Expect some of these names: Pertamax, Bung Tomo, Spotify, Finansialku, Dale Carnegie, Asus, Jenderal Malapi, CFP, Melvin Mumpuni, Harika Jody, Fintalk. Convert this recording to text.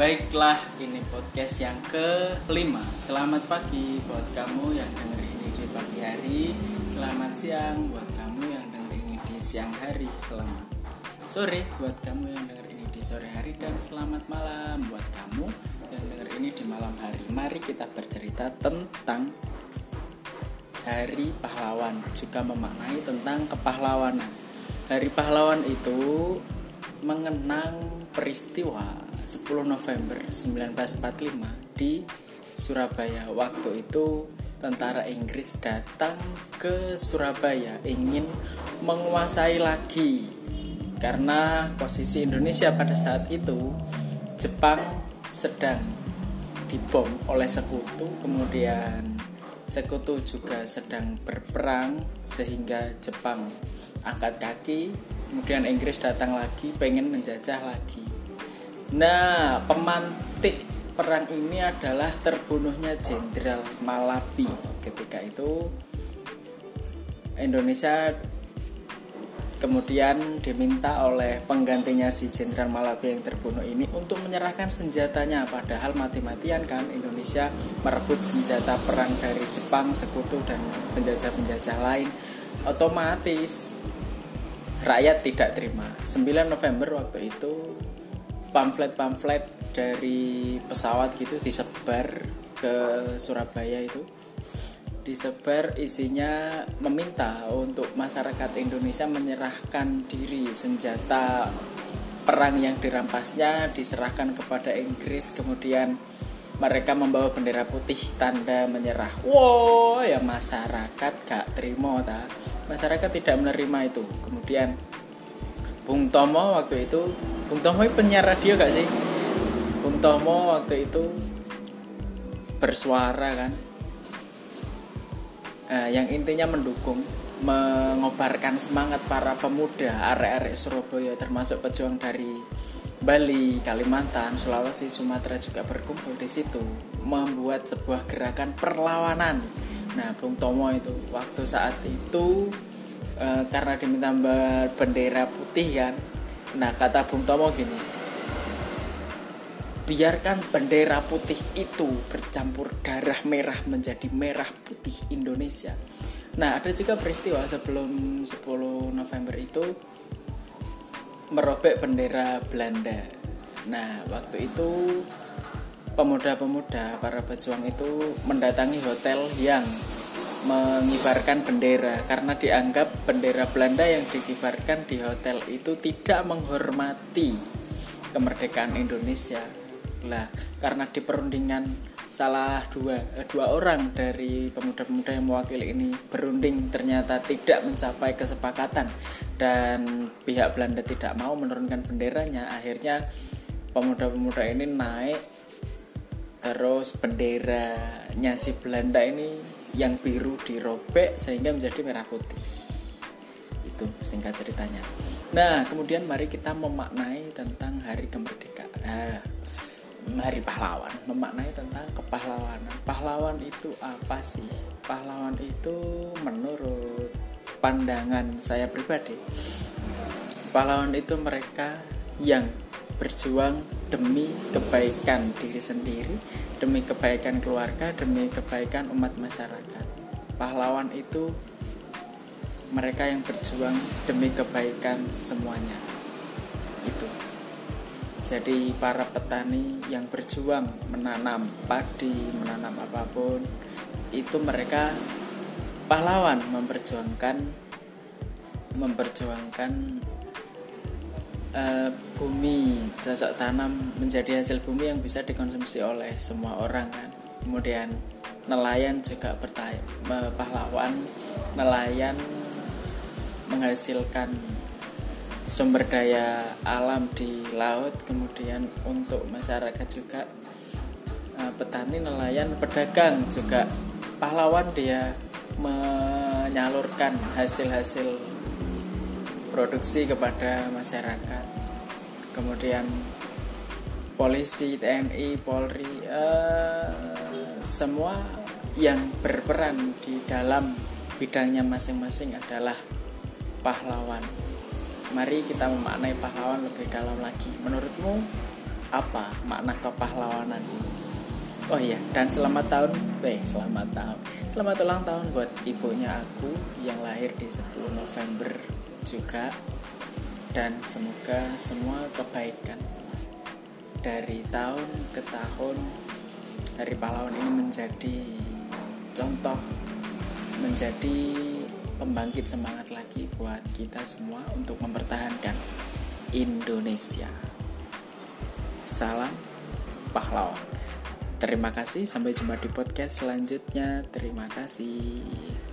Baiklah, ini podcast yang ke-5. Selamat pagi buat kamu yang denger ini di pagi hari. Selamat siang buat kamu yang denger ini di siang hari. Selamat sore buat kamu yang denger ini di sore hari. Dan selamat malam buat kamu yang denger ini di malam hari. Mari kita bercerita tentang Hari Pahlawan, juga memaknai tentang kepahlawanan. Hari Pahlawan itu mengenang peristiwa 10 November 1945 di Surabaya. Waktu itu tentara Inggris datang ke Surabaya ingin menguasai lagi, karena posisi Indonesia pada saat itu Jepang sedang dibom oleh sekutu, kemudian sekutu juga sedang berperang, sehingga Jepang angkat kaki, kemudian Inggris datang lagi pengen menjajah lagi. Nah, pemantik perang ini adalah terbunuhnya Jenderal Malapi. Ketika itu Indonesia kemudian diminta oleh penggantinya si Jenderal Malapi yang terbunuh ini untuk menyerahkan senjatanya. Padahal mati-matian kan Indonesia merebut senjata perang dari Jepang, sekutu, dan penjajah-penjajah lain. Otomatis rakyat tidak terima. 9 November waktu itu pamflet dari pesawat gitu disebar ke Surabaya, itu disebar isinya meminta untuk masyarakat Indonesia menyerahkan diri, senjata perang yang dirampasnya diserahkan kepada Inggris, kemudian mereka membawa bendera putih tanda menyerah. Wow, ya masyarakat gak terima, masyarakat tidak menerima itu. Kemudian Bung Tomo waktu itu, Bung Tomo penyiar radio gak sih? Bung Tomo waktu itu bersuara kan, yang intinya mendukung, mengobarkan semangat para pemuda arek-arek Surabaya, termasuk pejuang dari Bali, Kalimantan, Sulawesi, Sumatera juga berkumpul di situ, membuat sebuah gerakan perlawanan. Nah, Bung Tomo itu waktu saat itu karena diminta bendera putih kan. Nah, kata Bung Tomo gini, biarkan bendera putih itu bercampur darah merah menjadi merah putih Indonesia. Nah, ada juga peristiwa sebelum 10 November itu, merobek bendera Belanda. Nah, waktu itu pemuda-pemuda para pejuang itu mendatangi hotel yang mengibarkan bendera, karena dianggap bendera Belanda yang dikibarkan di hotel itu tidak menghormati kemerdekaan Indonesia. Nah, karena di perundingan salah dua orang dari pemuda-pemuda yang mewakili ini berunding, ternyata tidak mencapai kesepakatan dan pihak Belanda tidak mau menurunkan benderanya. Akhirnya pemuda-pemuda ini naik, terus benderanya si Belanda ini yang biru dirobek sehingga menjadi merah putih. Itu singkat ceritanya. Nah, kemudian mari kita memaknai tentang Hari Kemerdekaan, Hari Pahlawan, memaknai tentang kepahlawanan. Pahlawan itu apa sih? Pahlawan itu menurut pandangan saya pribadi, pahlawan itu mereka yang berjuang demi kebaikan diri sendiri, demi kebaikan keluarga, demi kebaikan umat masyarakat. Pahlawan itu mereka yang berjuang demi kebaikan semuanya. Itu. Jadi para petani yang berjuang menanam padi, menanam apapun, itu mereka pahlawan memperjuangkan bumi, cocok tanam menjadi hasil bumi yang bisa dikonsumsi oleh semua orang kan. Kemudian nelayan juga pahlawan, nelayan menghasilkan sumber daya alam di laut. Kemudian untuk masyarakat juga, petani, nelayan, pedagang juga pahlawan, dia menyalurkan hasil-hasil produksi kepada masyarakat. Kemudian polisi, TNI, Polri, semua yang berperan di dalam bidangnya masing-masing adalah pahlawan. Mari kita memaknai pahlawan lebih dalam lagi. Menurutmu apa makna kepahlawanan ini. Oh iya, dan selamat ulang tahun buat ibunya aku yang lahir di 10 November juga. Dan semoga semua kebaikan dari tahun ke tahun dari pahlawan ini menjadi contoh, menjadi pembangkit semangat lagi buat kita semua untuk mempertahankan Indonesia. Salam pahlawan. Terima kasih, sampai jumpa di podcast selanjutnya. Terima kasih.